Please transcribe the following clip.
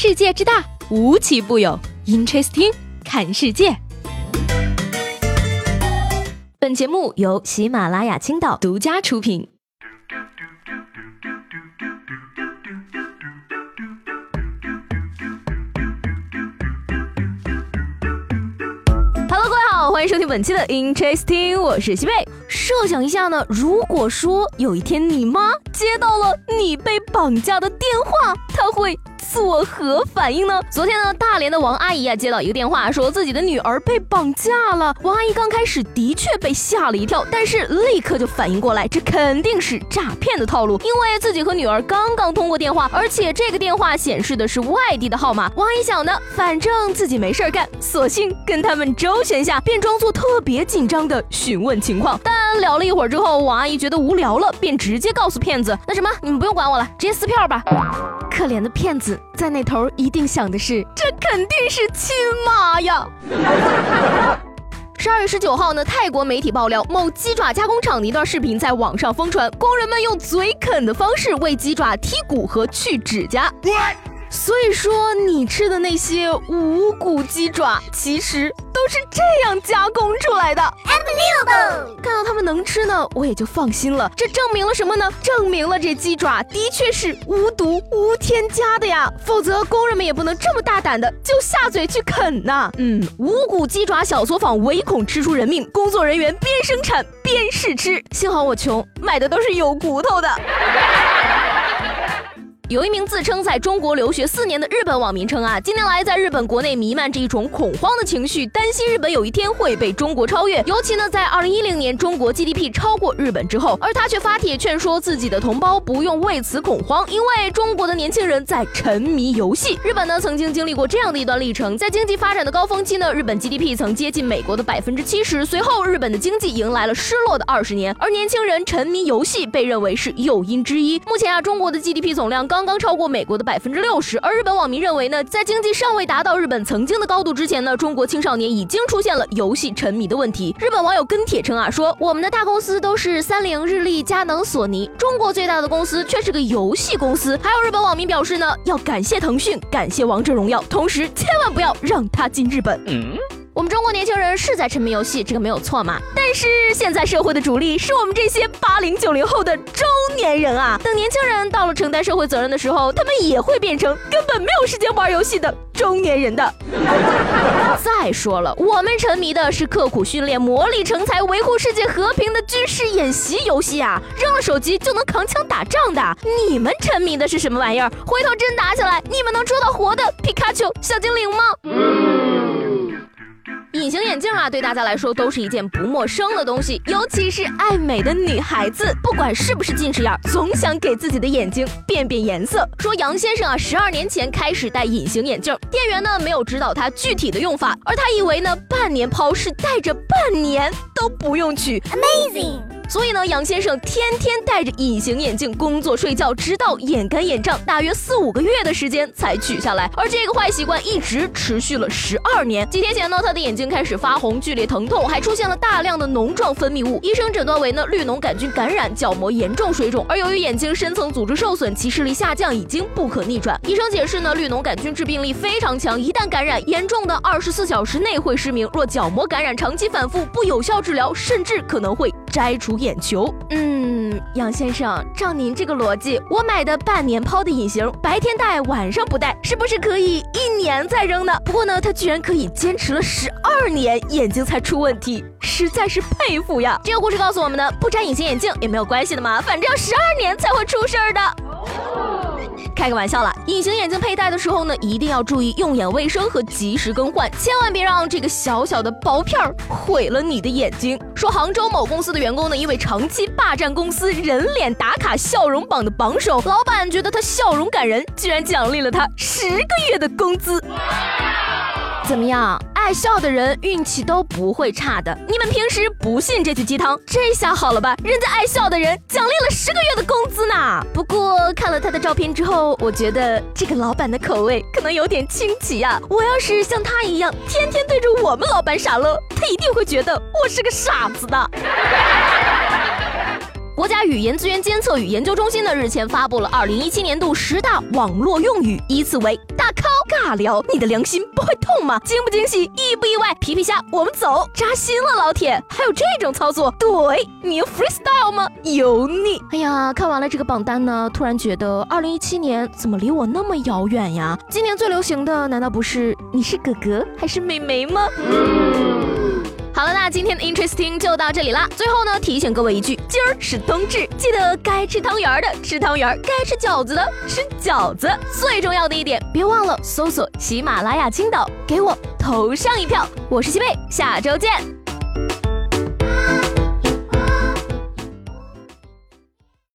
世界之大，无奇不有。Interesting， 看世界。本节目由喜马拉雅青岛独家出品。欢迎收听本期的 Interesting， 我是西贝。设想一下呢，如果说有一天你妈接到了你被绑架的电话，她会作何反应呢？昨天呢，大连的王阿姨接到一个电话，说自己的女儿被绑架了。王阿姨刚开始的确被吓了一跳，但是立刻就反应过来，这肯定是诈骗的套路，因为自己和女儿刚刚通过电话，而且这个电话显示的是外地的号码。王阿姨想呢，反正自己没事干，索性跟他们周旋下，便装作特别紧张的询问情况。但聊了一会儿之后，王阿姨觉得无聊了，便直接告诉骗子，那什么，你们不用管我了，直接撕票吧。可怜的骗子在那头一定想的是，这肯定是亲妈呀。12月19号呢，泰国媒体爆料，某鸡爪加工厂的一段视频在网上疯传，工人们用嘴啃的方式为鸡爪剔骨和去指甲。所以说你吃的那些无骨鸡爪其实都是这样加工出来的。看到他们能吃呢，我也就放心了。这证明了什么呢？证明了这鸡爪的确是无毒无添加的呀，否则工人们也不能这么大胆的就下嘴去啃呐。无骨鸡爪小作坊唯恐吃出人命，工作人员边生产边试吃。幸好我穷，买的都是有骨头的。有一名自称在中国留学4年的日本网民称啊，近年来在日本国内弥漫着一种恐慌的情绪，担心日本有一天会被中国超越。尤其呢，在2010年中国 GDP 超过日本之后，而他却发帖劝说自己的同胞不用为此恐慌，因为中国的年轻人在沉迷游戏。日本呢，曾经经历过这样的一段历程，在经济发展的高峰期呢，日本 GDP 曾接近美国的70%，随后日本的经济迎来了失落的20年，而年轻人沉迷游戏被认为是诱因之一。目前啊，中国的 GDP 总量刚刚超过美国的60%，而日本网民认为呢，在经济尚未达到日本曾经的高度之前呢，中国青少年已经出现了游戏沉迷的问题。日本网友跟帖称啊，说我们的大公司都是30、日立、佳能、索尼，中国最大的公司却是个游戏公司。还有日本网民表示呢，要感谢腾讯，感谢王者荣耀，同时千万不要让它进日本。我们中国年轻人是在沉迷游戏，这个没有错嘛，但是现在社会的主力是我们这些80、90后的中年人啊，等年轻人到了承担社会责任的时候，他们也会变成根本没有时间玩游戏的中年人的。再说了，我们沉迷的是刻苦训练、磨砺成才、维护世界和平的军事演习游戏啊，扔了手机就能扛枪打仗的。你们沉迷的是什么玩意儿？回头真打起来，你们能捉到活的皮卡丘、小精灵吗？隐形眼镜啊，对大家来说都是一件不陌生的东西，尤其是爱美的女孩子，不管是不是近视眼，总想给自己的眼睛变颜色。说杨先生啊，12年前开始戴隐形眼镜，店员呢没有指导他具体的用法，而他以为呢半年抛是戴着半年都不用取 Amazing。所以呢，杨先生天天戴着隐形眼镜工作睡觉，直到眼干眼胀，大约4-5个月的时间才取下来。而这个坏习惯一直持续了12年。几天前呢，他的眼睛开始发红，剧烈疼痛，还出现了大量的脓状分泌物，医生诊断为呢绿脓杆菌感染，角膜严重水肿。而由于眼睛深层组织受损，其视力下降已经不可逆转。医生解释呢，绿脓杆菌致病力非常强，一旦感染严重的24小时内会失明，若角膜感染长期反复不有效治疗，甚至可能会摘除眼球。杨先生，照您这个逻辑，我买的半年抛的隐形，白天戴晚上不戴，是不是可以1年再扔呢？不过呢，他居然可以坚持了12年，眼睛才出问题，实在是佩服呀。这个故事告诉我们呢，不摘隐形眼镜也没有关系的嘛，反正12年才会出事儿的。开个玩笑啦，隐形眼镜佩戴的时候呢，一定要注意用眼卫生和及时更换，千万别让这个小小的薄片毁了你的眼睛。说杭州某公司的员工呢，因为长期霸占公司人脸打卡笑容榜的榜首，老板觉得他笑容感人，居然奖励了他10个月的工资。怎么样？爱笑的人运气都不会差的。你们平时不信这句鸡汤，这下好了吧？人家爱笑的人奖励了10个月的工资呢。不过看了他的照片之后，我觉得这个老板的口味可能有点清奇啊。我要是像他一样，天天对着我们老板傻乐，他一定会觉得我是个傻子的。国家语言资源监测与研究中心呢日前发布了2017年度10大网络用语，依次为大靠、尬聊、你的良心不会痛吗、惊不惊喜、意不意外、皮皮虾、我们走、扎心了老铁，还有这种操作，对你 freestyle 吗？油腻。哎呀，看完了这个榜单呢，突然觉得2017年怎么离我那么遥远呀？今年最流行的难道不是你是哥哥还是妹妹吗？好了，那今天的 Interesting 就到这里啦。最后呢，提醒各位一句，今儿是冬至，记得该吃汤圆的吃汤圆，该吃饺子的吃饺子。最重要的一点，别忘了搜索喜马拉雅青岛，给我投上一票。我是西贝，下周见。